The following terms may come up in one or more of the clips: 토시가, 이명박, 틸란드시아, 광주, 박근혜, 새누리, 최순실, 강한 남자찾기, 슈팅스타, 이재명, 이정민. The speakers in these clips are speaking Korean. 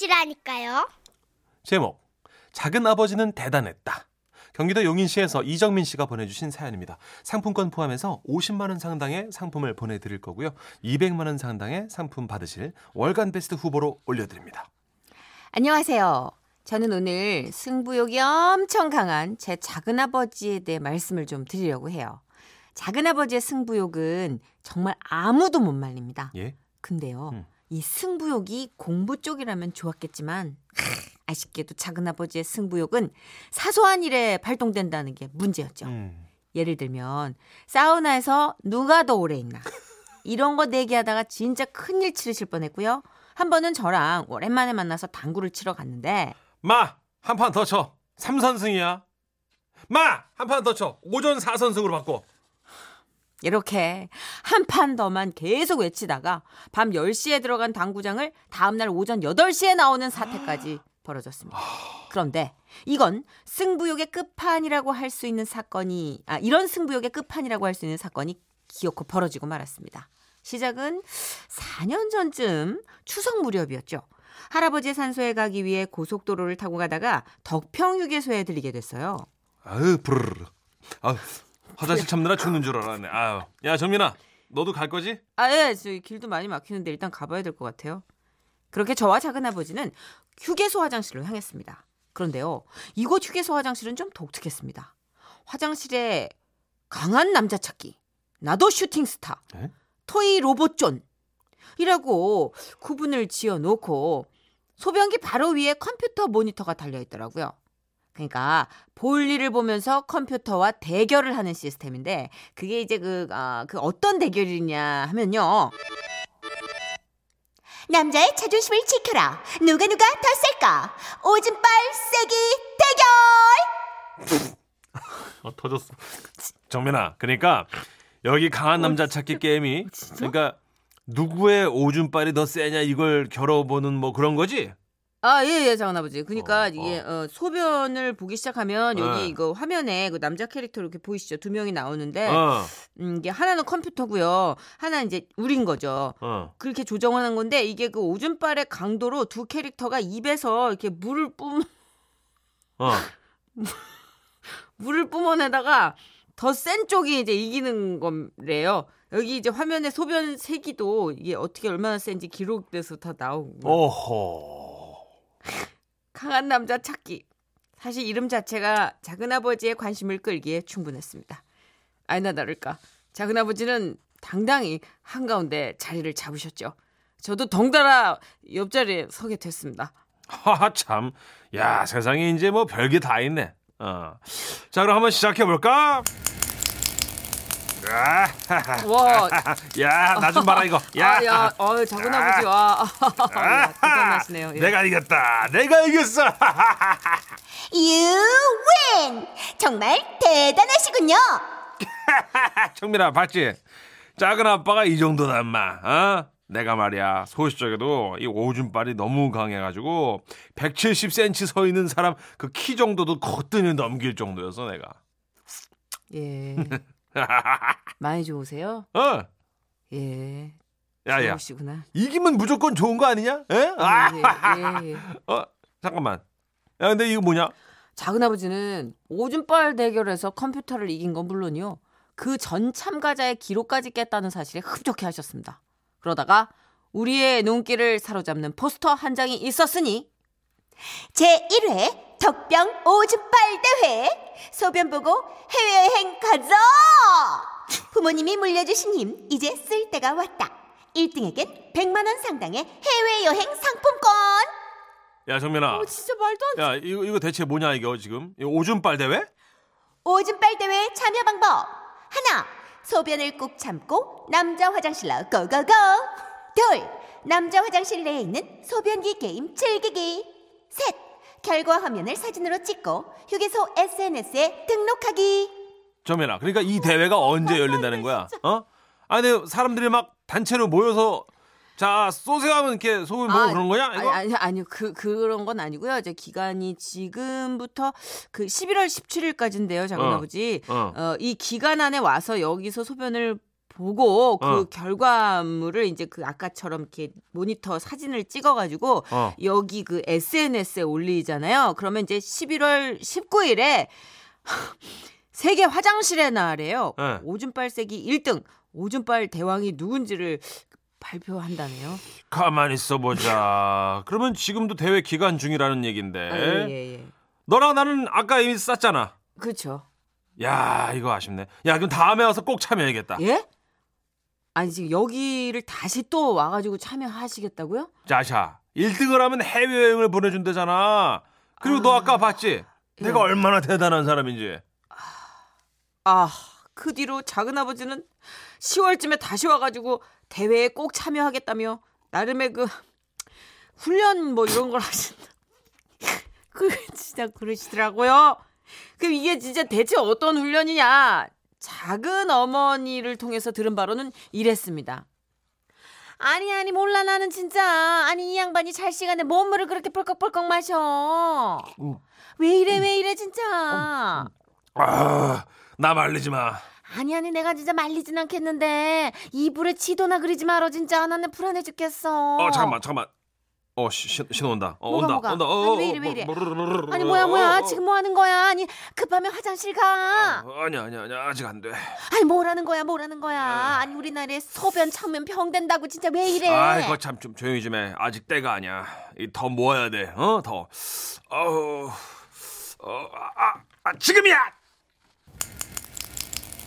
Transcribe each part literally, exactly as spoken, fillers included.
아버지라니까요. 제목, 작은 아버지는 대단했다. 경기도 용인시에서 이정민 씨가 보내주신 사연입니다. 상품권 포함해서 오십만 원 상당의 상품을 보내드릴 거고요. 이백만 원 상당의 상품 받으실 월간 베스트 후보로 올려드립니다. 안녕하세요. 저는 오늘 승부욕이 엄청 강한 제 작은아버지에 대해 말씀을 좀 드리려고 해요. 작은아버지의 승부욕은 정말 아무도 못 말립니다. 예? 근데요. 음. 이 승부욕이 공부 쪽이라면 좋았겠지만 아쉽게도 작은아버지의 승부욕은 사소한 일에 발동된다는 게 문제였죠. 음. 예를 들면 사우나에서 누가 더 오래 있나 이런 거 내기하다가 진짜 큰일 치르실 뻔했고요. 한 번은 저랑 오랜만에 만나서 당구를 치러 갔는데 마! 한 판 더 쳐! 삼 선승이야! 마! 한 판 더 쳐! 오전 사 선승으로 바꿔! 이렇게 한 판 더만 계속 외치다가 밤 열 시에 들어간 당구장을 다음날 오전 여덟 시에 나오는 사태까지 벌어졌습니다. 그런데 이건 승부욕의 끝판이라고 할 수 있는 사건이 아 이런 승부욕의 끝판이라고 할 수 있는 사건이 기어코 벌어지고 말았습니다. 시작은 사 년 전쯤 추석 무렵이었죠. 할아버지의 산소에 가기 위해 고속도로를 타고 가다가 덕평 휴게소에 들리게 됐어요. 아유, 부르르. 아유, 화장실 참느라 죽는 줄 알았네. 아유, 야 정민아, 너도 갈 거지? 아, 예, 저 길도 많이 막히는데 일단 가봐야 될 것 같아요. 그렇게 저와 작은아버지는 휴게소 화장실로 향했습니다. 그런데요, 이곳 휴게소 화장실은 좀 독특했습니다. 화장실에 강한 남자찾기, 나도 슈팅스타, 에? 토이 로봇존 이라고 구분을 지어놓고 소변기 바로 위에 컴퓨터 모니터가 달려있더라고요. 그러니까 볼일을 보면서 컴퓨터와 대결을 하는 시스템인데 그게 이제 그, 아, 그 어떤 대결이냐 하면요. 남자의 자존심을 지켜라. 누가 누가 더 셀까? 오줌빨 세기 대결. 어, 터졌어. 정민아, 그러니까 여기 강한 남자 찾기 게임이 진짜? 그러니까 누구의 오줌빨이 더 세냐 이걸 겨뤄보는 뭐 그런 거지? 아, 예, 예, 작은아버지. 그러니까 어, 이게 어. 어, 소변을 보기 시작하면 네. 여기 이거 화면에 그 남자 캐릭터 이렇게 보이시죠? 두 명이 나오는데 어. 음, 이게 하나는 컴퓨터고요. 하나는 이제 우린 거죠. 어. 그렇게 조정하는 건데 이게 그 오줌빨의 강도로 두 캐릭터가 입에서 이렇게 물을 뿜 어. 물을 뿜어내다가 더 센 쪽이 이제 이기는 거래요. 여기 이제 화면에 소변 세기도 이게 어떻게 얼마나 센지 기록돼서 다 나오고. 오호. 강한 남자 찾기. 사실 이름 자체가 작은아버지의 관심을 끌기에 충분했습니다. 아니나 다를까 작은아버지는 당당히 한가운데 자리를 잡으셨죠. 저도 덩달아 옆자리에 서게 됐습니다. 하하 참. 야, 세상에 이제 뭐 별게 다 있네. 어. 자, 그럼 한번 시작해볼까? 와, 야, 나 좀 봐라 이거. 야, 아, 야, 어, 작은 아버지 와, 야, 대단하시네요. 예. 내가 이겼다, 내가 이겼어. You win. 정말 대단하시군요. 청민아, 봤지? 작은 아빠가 이 정도다, 인마. 어? 내가 말이야 소시적에도 이 오줌빨이 너무 강해가지고 백칠십 센티미터 서 있는 사람 그 키 정도도 거뜬히 넘길 정도였어 내가. 예. 많이 좋으세요? 어. 예. 야야. 좋으시구나. 이기면 무조건 좋은 거 아니냐? 예? 아. 예, 예, 예. 어 잠깐만. 야 근데 이거 뭐냐? 작은아버지는 오줌빨 대결에서 컴퓨터를 이긴 건 물론이요. 그 전 참가자의 기록까지 깼다는 사실에 흡족해 하셨습니다. 그러다가 우리의 눈길을 사로잡는 포스터 한 장이 있었으니 제일 회 덕평 오줌빨 대회 소변 보고 해외여행 가자. 부모님이 물려주신 힘 이제 쓸 때가 왔다. 일 등에겐 백만 원 상당의 해외여행 상품권. 야 정민아, 어, 진짜 말도 안 돼. 야 이거, 이거 대체 뭐냐 이거 지금 이거 오줌빨 대회? 오줌빨 대회 참여 방법 하나, 소변을 꾹 참고 남자 화장실로 고고고. 둘, 남자 화장실 내에 있는 소변기 게임 즐기기. 셋, 결과 화면을 사진으로 찍고 휴게소 에스엔에스에 등록하기. 정민아, 그러니까 이 대회가 언제 열린다는 거야? 어? 아니 사람들이 막 단체로 모여서 자 소세하면 이렇게 소변 보고 아, 그런 거냐? 이거? 아니, 아니 아니요 그 그런 건 아니고요. 이제 기간이 지금부터 그 십일월 십칠일까지인데요, 작은아버지. 어, 어. 어, 이 기간 안에 와서 여기서 소변을 보고 그 어. 결과물을 이제 그 아까처럼 이렇게 모니터 사진을 찍어가지고 어. 여기 그 에스엔에스에 올리잖아요. 그러면 이제 십일월 십구일에 세계 화장실의 날이에요. 네. 오줌빨 세기 일 등 오줌빨 대왕이 누군지를 발표한다네요. 가만히 있어보자. 그러면 지금도 대회 기간 중이라는 얘기인데. 아, 예, 예, 예. 너랑 나는 아까 이미 쌌잖아. 그렇죠. 야, 이거 아쉽네. 야, 그럼 다음에 와서 꼭 참여해야겠다. 예? 아니, 지금 여기를 다시 또 와가지고 참여하시겠다고요? 자샤, 일 등을 하면 해외여행을 보내준다잖아. 그리고 아... 너 아까 봤지? 예. 내가 얼마나 대단한 사람인지. 아... 아, 그 뒤로 작은아버지는 시월쯤에 다시 와가지고 대회에 꼭 참여하겠다며 나름의 그 훈련 뭐 이런 걸 하신다. 그 진짜 그러시더라고요. 그럼 이게 진짜 대체 어떤 훈련이냐. 작은 어머니를 통해서 들은 바로는 이랬습니다. 아니 아니 몰라 나는 진짜. 아니 이 양반이 잘 시간에 뭔 물을 그렇게 펄컥펄컥 마셔. 왜 이래 왜 이래 진짜. 아, 나 말리지 마. 아니 아니 내가 진짜 말리진 않겠는데 이불에 지도나 그리지 말어 진짜. 나는 불안해 죽겠어. 어 잠깐만 잠깐만. 어 시, 신호 온다. 어, 뭐가, 온다 뭐가? 온다. 어, 아니 왜 이래 왜 이래. 아니 뭐야 뭐야 어, 지금 뭐 하는 거야. 아니 급하면 화장실 가. 어, 아니야 아니야 아니야 아직 안 돼. 아니 뭐라는 거야 뭐라는 거야. 아니 우리나라에 소변 참으면 병된다고 진짜 왜 이래. 아이 그거 참 좀 조용히 좀 해. 아직 때가 아니야. 이 더 모아야 돼. 어 더. 어우 어, 아, 아 지금이야.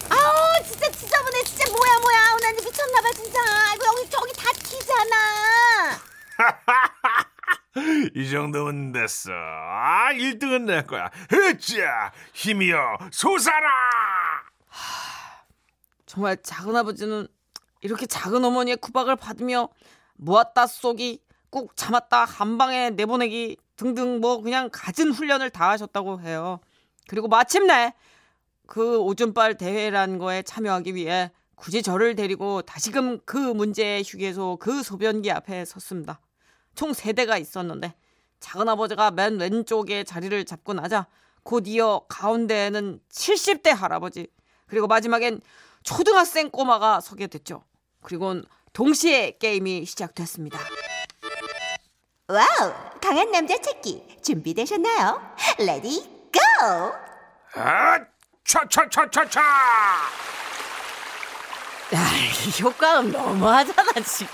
아우 진짜 지저분해 진짜. 뭐야 뭐야 오늘 미쳤나봐 진짜. 아이고 여기 저기 다 튀잖아. 이 정도면 됐어. 아 일 등은 내 거야. 으쌰 힘이여 솟아라. 하, 정말 작은아버지는 이렇게 작은 어머니의 구박을 받으며 모았다 쏘기 꾹 참았다 한방에 내보내기 등등 뭐 그냥 갖은 훈련을 다 하셨다고 해요. 그리고 마침내 그 오줌빨 대회라는 거에 참여하기 위해 굳이 저를 데리고 다시금 그 문제의 휴게소 그 소변기 앞에 섰습니다. 총 세 대가 있었는데 작은아버지가 맨 왼쪽에 자리를 잡고 나자 곧이어 가운데에는 칠십 대 할아버지 그리고 마지막엔 초등학생 꼬마가 서게 됐죠. 그리고는 동시에 게임이 시작됐습니다. 와우! 강한 남자 찾기 준비되셨나요? 레디 고! 아! 차차차차차! 야, 이 효과음 너무하잖아 지금.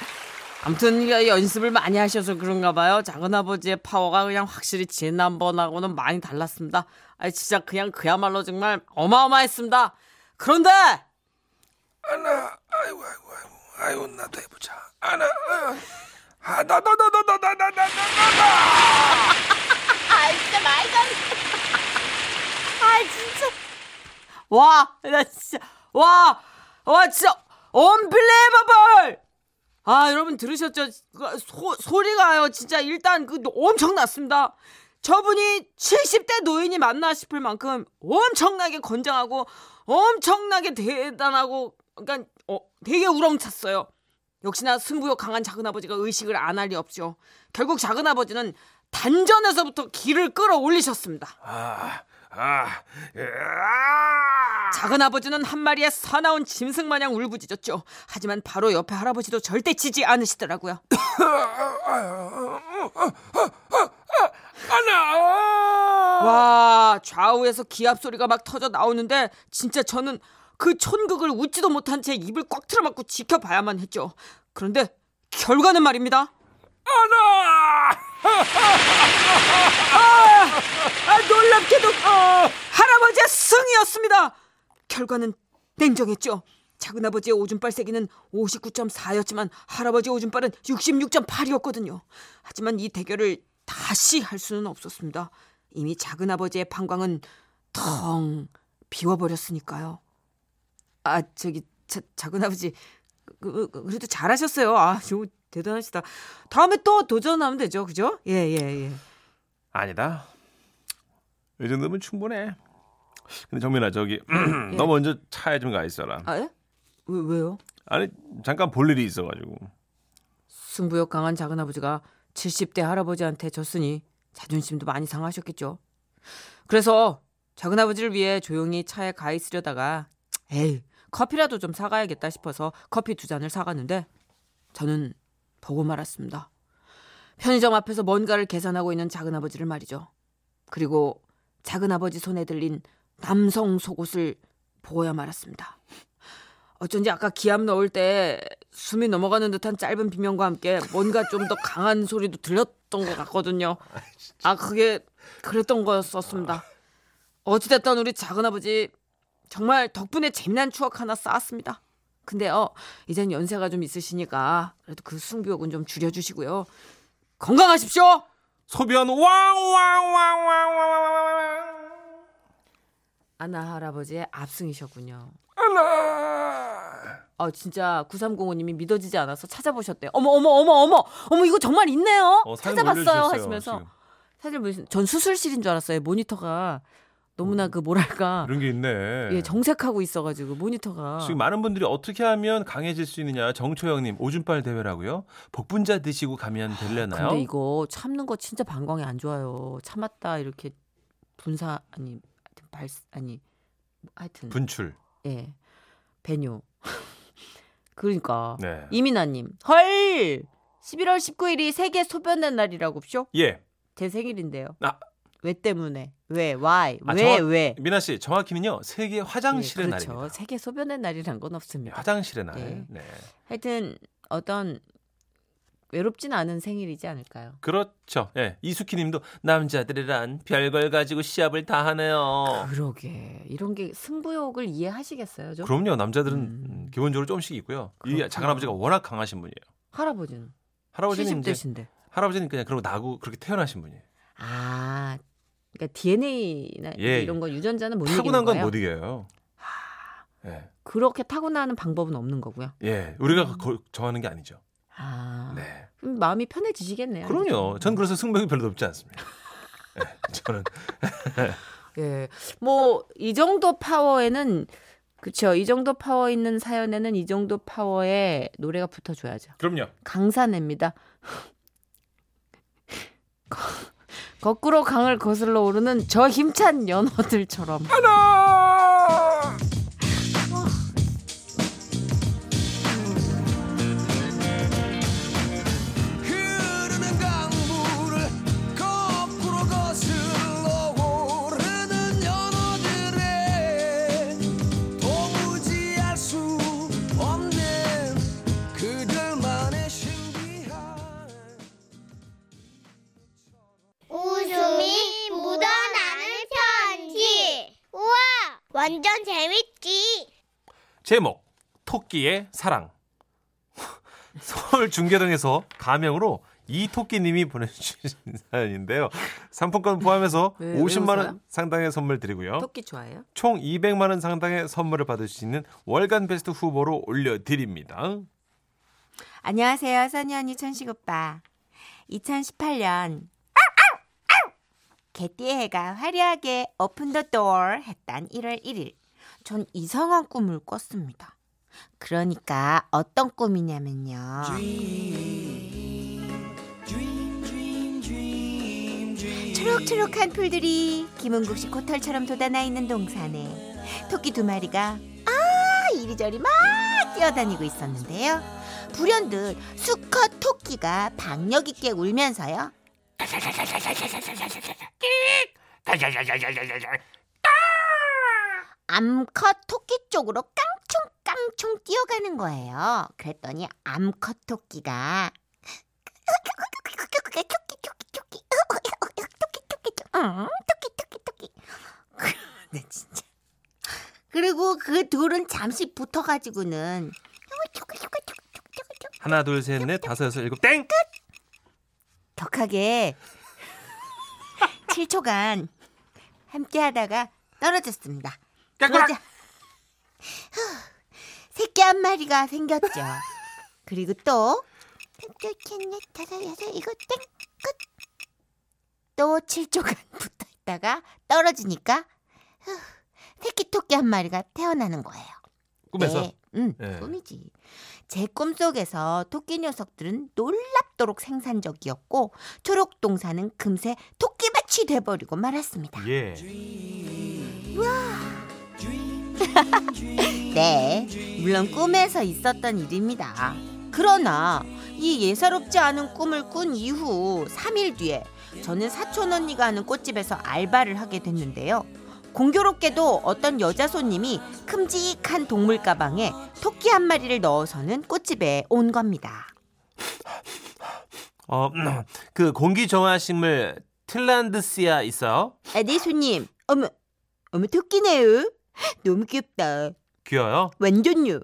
아무튼 연습을 많이 하셔서 그런가 봐요. 작은아버지의 파워가 그냥 확실히 지난번하고는 많이 달랐습니다. 아니 진짜 그냥 그야말로 정말 어마어마했습니다. 그런데 아나 아이고 아이고 아이고 아이고 나도 해보자. 아나 아나나나나나나나나나 아 진짜 말도 안 돼. 아 진짜. 와, 나 진짜, 와, 와, 진짜, 언빌레이버블! 아, 여러분 들으셨죠? 소, 소리가요, 진짜 일단 그 엄청났습니다. 저분이 칠십 대 노인이 맞나 싶을 만큼 엄청나게 건장하고, 엄청나게 대단하고, 그러니까 어, 되게 우렁찼어요. 역시나 승부욕 강한 작은아버지가 의식을 안 할 리 없죠. 결국 작은아버지는 단전에서부터 기를 끌어올리셨습니다. 아... 아, 으아! 작은아버지는 한 마리의 사나운 짐승 마냥 울부짖었죠. 하지만 바로 옆에 할아버지도 절대 지지 않으시더라고요. 와, 좌우에서 기합 소리가 막 터져 나오는데 진짜 저는 그 촌극을 웃지도 못한 채 입을 꽉 틀어막고 지켜봐야만 했죠. 그런데 결과는 말입니다. 아나! 아, 아, 놀랍게도 어, 할아버지의 승이었습니다. 결과는 냉정했죠. 작은아버지의 오줌빨 세기는 오십구 점 사였지만 할아버지의 오줌빨은 육십육 점 팔이었거든요. 하지만 이 대결을 다시 할 수는 없었습니다. 이미 작은아버지의 방광은 텅 비워버렸으니까요. 아 저기 자, 작은아버지 그, 그, 그래도 잘하셨어요. 아 저, 대단하시다. 다음에 또 도전하면 되죠, 그죠? 예, 예, 예. 아니다. 이 정도면 충분해. 근데 정민아, 저기 예. 너 먼저 차에 좀 가 있어라. 아, 예? 왜, 왜요? 아니, 잠깐 볼 일이 있어가지고. 승부욕 강한 작은아버지가 칠십 대 할아버지한테 졌으니 자존심도 많이 상하셨겠죠. 그래서 작은아버지를 위해 조용히 차에 가 있으려다가 에이, 커피라도 좀 사가야겠다 싶어서 커피 두 잔을 사갔는데 저는 보고 말았습니다. 편의점 앞에서 뭔가를 계산하고 있는 작은아버지를 말이죠. 그리고 작은아버지 손에 들린 남성 속옷을 보고야 말았습니다. 어쩐지 아까 기합 넣을 때 숨이 넘어가는 듯한 짧은 비명과 함께 뭔가 좀 더 강한 소리도 들렸던 것 같거든요. 아 그게 그랬던 거였었습니다. 어찌됐든 우리 작은아버지 정말 덕분에 재미난 추억 하나 쌓았습니다. 근데요 이젠 연세가 좀 있으시니까 그래도 그 승부욕은 좀 줄여주시고요. 건강하십시오. 소변 왕왕왕왕왕왕. 아나 할아버지의 압승이셨군요. 아나. 아 진짜 구삼공오님이 믿어지지 않아서 찾아보셨대요. 어머 어머 어머 어머 어머 이거 정말 있네요. 어, 찾아봤어요 하시면서 지금. 사실 무슨 전 수술실인 줄 알았어요. 모니터가 너무나 그 뭐랄까 이런 게 있네. 예, 정색하고 있어가지고 모니터가 지금 많은 분들이 어떻게 하면 강해질 수 있느냐. 정초영님 오줌빨 대회라고요? 복분자 드시고 가면 될려나요? 근데 이거 참는 거 진짜 방광에 안 좋아요. 참았다 이렇게 분사 아니 발 아니 하여튼 분출. 예 배뇨. 그러니까 네. 이민아님 헐 십일월 십구일이 세계 소변난 날이라고 쇼? 예. 제 생일인데요. 아. 왜 때문에? 왜? Why? 아, 왜? 정하, 왜? 미나 씨, 정확히는요. 세계 화장실의 네, 그렇죠. 날입니다. 세계 소변의 날이란 건 없습니다. 화장실의 날. 네. 네. 하여튼 어떤 외롭진 않은 생일이지 않을까요? 그렇죠. 예. 이수키 님도 남자들이란 별걸 가지고 시합을 다 하네요. 그러게. 이런 게 승부욕을 이해하시겠어요? 좀? 그럼요. 남자들은 음. 기본적으로 조금씩 있고요. 그렇구나. 이 작은아버지가 워낙 강하신 분이에요. 할아버지는? 할아버지는 칠십 대신데. 할아버지는 그냥 그러고 나고 그렇게 태어나신 분이에요. 아, 그러니까 디엔에이나 예. 이런 거 유전자는 못 이기는 거예요? 타고난 건 못 이겨요. 하... 예. 그렇게 타고나는 방법은 없는 거고요. 예, 우리가 음... 정하는 게 아니죠. 아, 네. 그럼 마음이 편해지시겠네요. 그럼요. 전 그래서 승부욕이 별로 높지 않습니다. 예, 저는 예, 뭐 이 정도 파워에는 그렇죠. 이 정도 파워 있는 사연에는 이 정도 파워에 노래가 붙어줘야죠. 그럼요. 강산입니다. 거꾸로 강을 거슬러 오르는 저 힘찬 연어들처럼. 하나. 흐르는 강물을 거꾸로 거슬러 오르는 연어들의 도무지 알 수 없는 그들만의 신비한. 웃음이 묻어나는 편지. 우와 완전 재밌지. 제목 토끼의 사랑. 서울 중계동에서 가명으로 이 토끼님이 보내주신 사연인데요. 상품권 포함해서 왜, 오십만 원 상당의 선물 드리고요. 토끼 좋아해요? 총 이백만 원 상당의 선물을 받을 수 있는 월간 베스트 후보로 올려드립니다. 안녕하세요. 선희 언니 천식 오빠. 이천십팔 년 개띠의 해가 화려하게 Open the door 했던 일월 일일. 전 이상한 꿈을 꿨습니다. 그러니까 어떤 꿈이냐면요. Dream, dream, dream, dream, dream. 초록초록한 풀들이 김은국 씨 코털처럼 돋아나 있는 동산에 토끼 두 마리가 아 이리저리 막 뛰어다니고 있었는데요. 불현듯 수컷 토끼가 박력 있게 울면서요. 암컷 토끼 쪽으로 깡충깡충 뛰어가는 거예요. 그랬더니 암컷 토끼가 토끼 토끼 토끼 토끼. 네 진짜. 그리고 그 둘은 잠시 붙어가지고는 하나 둘 셋 넷 다섯 여섯 일곱 땡. 격하게 칠 초간 함께하다가 떨어졌습니다. 그러자 후, 새끼 한 마리가 생겼죠. 그리고 또 또 칠 초간 붙어있다가 떨어지니까 후, 새끼 토끼 한 마리가 태어나는 거예요. 꿈에서? 네, 음, 네. 꿈이지. 제 꿈속에서 토끼 녀석들은 놀랍도록 생산적이었고 초록 동산은 금세 토끼밭이 돼버리고 말았습니다. 예. 와. 네, 물론 꿈에서 있었던 일입니다. 그러나 이 예사롭지 않은 꿈을 꾼 이후 삼 일 뒤에 저는 사촌 언니가 하는 꽃집에서 알바를 하게 됐는데요. 공교롭게도 어떤 여자 손님이 큼직한 동물 가방에 토끼 한 마리를 넣어서는 꽃집에 온 겁니다. 어, 그 공기 정화식물 틸란드시아 있어요? 아, 네 손님. 어머, 어머 토끼네요. 너무 귀엽다. 귀여워요? 완전요.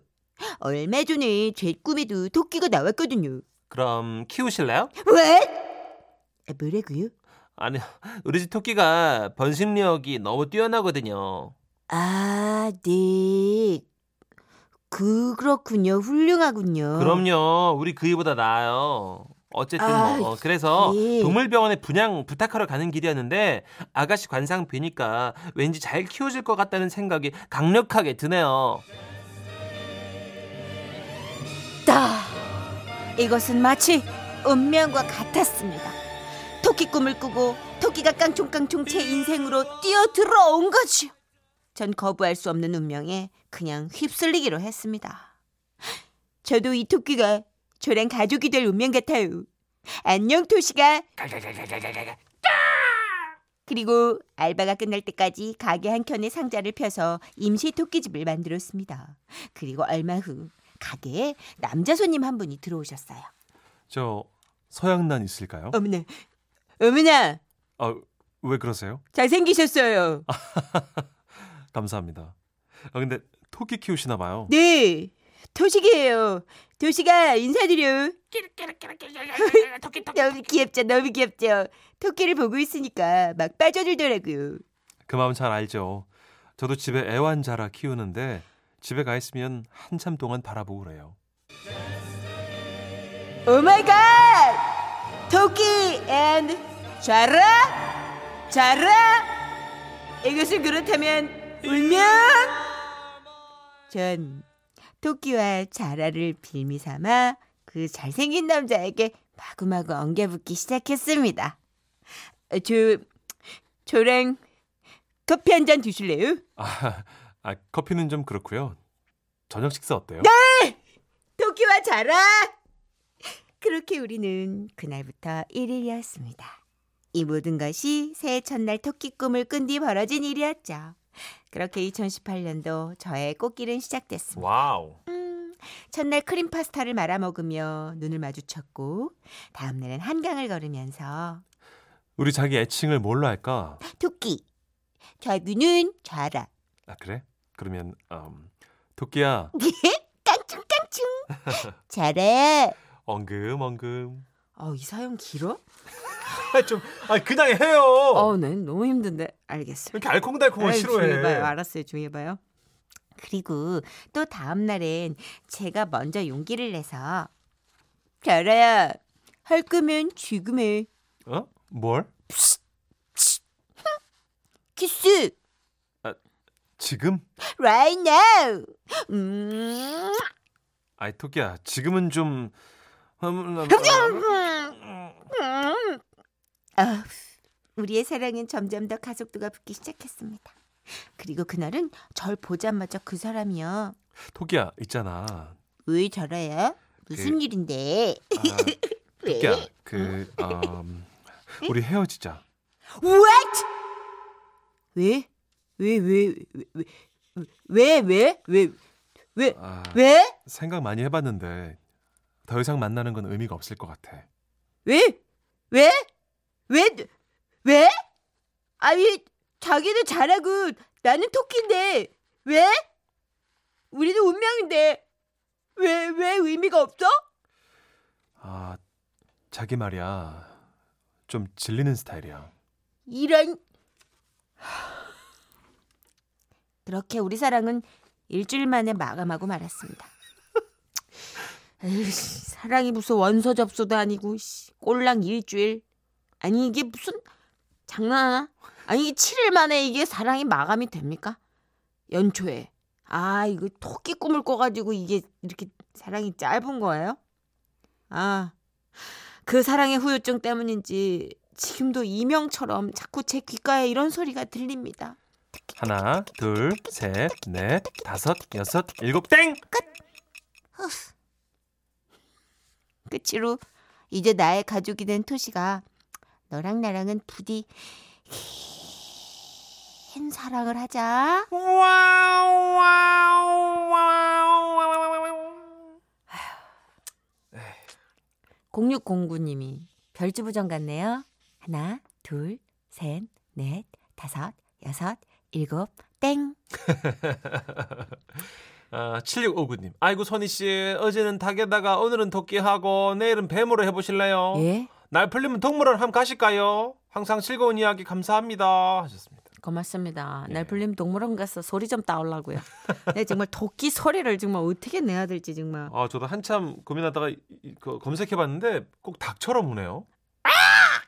얼마 전에 제 꿈에도 토끼가 나왔거든요. 그럼 키우실래요? 왜? 아, 뭐라고요? 아니, 우리 집 토끼가 번식력이 너무 뛰어나거든요. 아, 네. 그, 그렇군요. 훌륭하군요. 그럼요. 우리 그이보다 나아요. 어쨌든 아, 뭐, 그래서 예. 동물병원에 분양 부탁하러 가는 길이었는데 아가씨 관상 뵈니까 왠지 잘 키워질 것 같다는 생각이 강력하게 드네요. 따! 이것은 마치 운명과 같았습니다. 토끼 꿈을 꾸고 토끼가 깡총깡총 제 인생으로 뛰어들어온 거지요. 전 거부할 수 없는 운명에 그냥 휩쓸리기로 했습니다. 저도 이 토끼가 저랑 가족이 될 운명 같아요. 안녕 토시가. 그리고 알바가 끝날 때까지 가게 한켠에 상자를 펴서 임시 토끼집을 만들었습니다. 그리고 얼마 후 가게에 남자 손님 한 분이 들어오셨어요. 저 서양난 있을까요? 어머나, 어머나. 아, 왜 그러세요? 잘생기셨어요. 감사합니다. 아, 근데 토끼 키우시나 봐요. 네, 토식이에요. 토시가 인사드려. 너무 귀엽죠, 너무 귀엽죠. 토끼를 보고 있으니까 막 빠져들더라고요. 그 마음 잘 알죠. 저도 집에 애완자라 키우는데 집에 가 있으면 한참 동안 바라보고 그래요. 오마이갓! 토끼 앤 자라? 자라? 이것을 그렇다면 울면? 전 토끼와 자라를 빌미삼아 그 잘생긴 남자에게 마구마구 엉겨붙기 시작했습니다. 저, 저랑 커피 한 잔 드실래요? 아, 아, 커피는 좀 그렇고요. 저녁 식사 어때요? 네! 토끼와 자라! 그렇게 우리는 그날부터 일 일이었습니다. 이 모든 것이 새해 첫날 토끼 꿈을 꾼 뒤 벌어진 일이었죠. 그렇게 이천십팔 년도 저의 꽃길은 시작됐습니다. 와우. 음, 첫날 크림 파스타를 말아 먹으며 눈을 마주쳤고 다음날은 한강을 걸으면서 우리 자기 애칭을 뭘로 할까? 토끼. 저기는 자라. 아 그래? 그러면 음, 토끼야. 깡충깡충. 자라. 엉금 엉금. 어, 이 사연 길어? 좀 아니 그냥 해요. 어, 네, 너무 힘든데. 알겠어요. 이렇게 알콩달콩을 아유, 싫어해. 조용해봐요. 알았어요. 조용해봐요. 그리고 또 다음 날엔 제가 먼저 용기를 내서 별아야 할 거면 지금 해. 어? 뭘? 피시, 피시. 키스. 아, 지금? Right now. 음. 아이 토끼야 지금은 좀. 아, 우리의 사랑은 점점 더 가속도가 붙기 시작했습니다. 그리고 그날은 절 보자마자 그 사람이요. 토끼야 있잖아. 왜 저래요? 무슨 그, 일인데? 아, 토끼야 그 음, 우리 헤어지자. What? 왜? 왜? 왜? 왜? 왜? 왜? 왜? 왜? 아, 왜? 생각 많이 해봤는데 더 이상 만나는 건 의미가 없을 것 같아. 왜? 왜? 왜? 왜? 아니 자기도 잘하고 나는 토끼인데 왜? 우리는 운명인데 왜, 왜 의미가 없어? 아 자기 말이야 좀 질리는 스타일이야. 이런. 그렇게 우리 사랑은 일주일 만에 마감하고 말았습니다. 에이, 사랑이 무슨 원서 접수도 아니고 꼴랑 일주일. 아니 이게 무슨 장난하나? 아니 칠 일 만에 이게 사랑이 마감이 됩니까? 연초에. 아 이거 토끼 꿈을 꿔가지고 이게 이렇게 사랑이 짧은 거예요? 아 그 사랑의 후유증 때문인지 지금도 이명처럼 자꾸 제 귓가에 이런 소리가 들립니다. 하나, 둘, 셋, 넷, 다섯, 여섯, 일곱, 땡! 끝! 끝으로 이제 나의 가족이 된 토시가 너랑 나랑은 부디 긴 사랑을 하자. 와우, 와우, 와우, 와우. 공육공구 님이 별주부정 같네요. 하나, 둘, 셋, 넷, 다섯, 여섯, 일곱, 땡. 아, 칠육오구 님. 아이고 선희씨, 어제는 닭에다가 오늘은 토끼하고 내일은 뱀으로 해보실래요? 예? 날 풀리면 동물원 함 가실까요? 항상 즐거운 이야기 감사합니다 하셨습니다. 고맙습니다. 예. 날 풀리면 동물원 가서 소리 좀 따오려고요. 정말 토끼 소리를 정말 어떻게 내야 될지 정말. 아, 저도 한참 고민하다가 그, 검색해봤는데 꼭 닭처럼 우네요.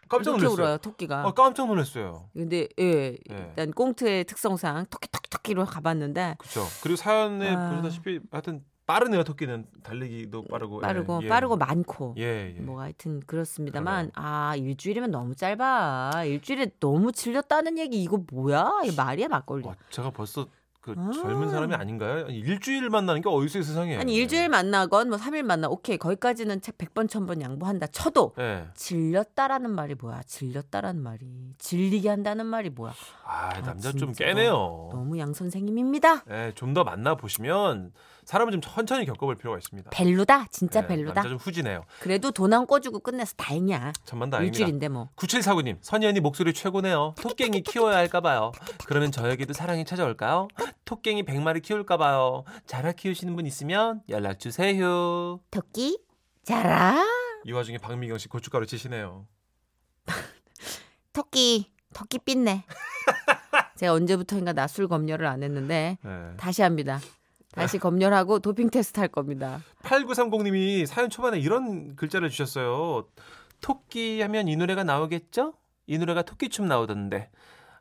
깜짝 놀랐어요. 이렇게 울어요, 토끼가. 아, 깜짝 놀랐어요. 근데 예, 예. 일단 꽁트의 특성상 토끼토끼토끼로 가봤는데. 그렇죠. 그리고 사연에 아... 보시다시피 하여튼 빠르네요, 토끼는. 달리기도 빠르고. 빠르고 예. 빠르고 예. 많고. 예, 예. 뭐 하여튼 그렇습니다만. 그래요. 아, 일주일이면 너무 짧아. 일주일에 너무 질렸다는 얘기 이거 뭐야? 이 말이야 막걸리. 와, 제가 벌써 그 아~ 젊은 사람이 아닌가요? 아니, 일주일 만나는 게 어디서 세상에. 아니 일주일 만나건 뭐 삼 일 만나 오케이 거기까지는 백 번 천 번 양보한다 쳐도 네. 질렸다라는 말이 뭐야? 질렸다라는 말이 질리게 한다는 말이 뭐야? 아, 아 남자 좀 깨네요. 너무 양 선생님입니다. 네, 좀 더 만나보시면 사람을 좀 천천히 겪어볼 필요가 있습니다. 벨루다 진짜 네, 벨루다. 남자 좀 후지네요. 그래도 돈 안 꺼주고 끝내서 다행이야. 천만 다행이다. 일주일인데 뭐. 구칠사구 님 선희 언니 목소리 최고네요. 토깽이 키워야 할까봐요. 그러면 저에게도 사랑이 찾아올까요? 토깽이 백 마리 키울까봐요. 자라 키우시는 분 있으면 연락주세요. 토끼 자라. 이 와중에 박미경 씨 고춧가루 치시네요. 토끼 토끼 삐네. 제가 언제부터인가 낯술 검열을 안 했는데 네. 다시 합니다. 다시 검열하고 도핑 테스트 할 겁니다. 팔구삼공 님이 사연 초반에 이런 글자를 주셨어요. 토끼 하면 이 노래가 나오겠죠? 이 노래가 토끼춤 나오던데.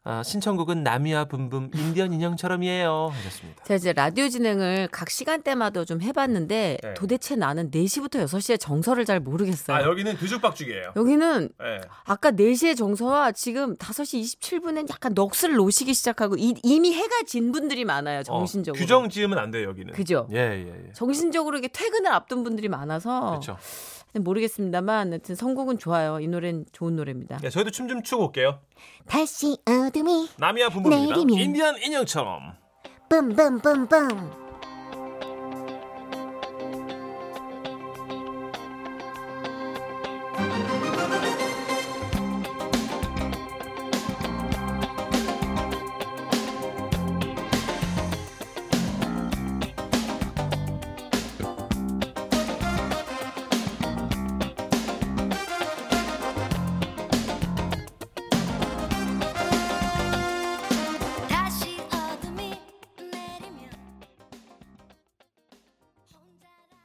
아, 신청곡은 나미와 붐붐 인디언 인형처럼이에요 하셨습니다. 제가 이제 라디오 진행을 각 시간대마다 좀 해봤는데 네. 도대체 나는 네 시부터 여섯 시에 정서를 잘 모르겠어요. 아, 여기는 뒤죽박죽이에요. 여기는 네. 아까 네 시의 정서와 지금 다섯 시 이십칠 분엔 약간 넋을 놓으시기 시작하고 이, 이미 해가 진 분들이 많아요. 정신적으로. 어, 규정 지으면 안 돼요 여기는. 그죠? 예, 예, 예. 정신적으로 이게 퇴근을 앞둔 분들이 많아서 그렇죠. 모르겠습니다만 하여튼 선곡은 좋아요. 이 노래는 좋은 노래입니다. 네, 저희도 춤 좀 추고 올게요. 다시 어둠이 남이야 붐붐입니다. 인디언 인형처럼 붐붐붐붐.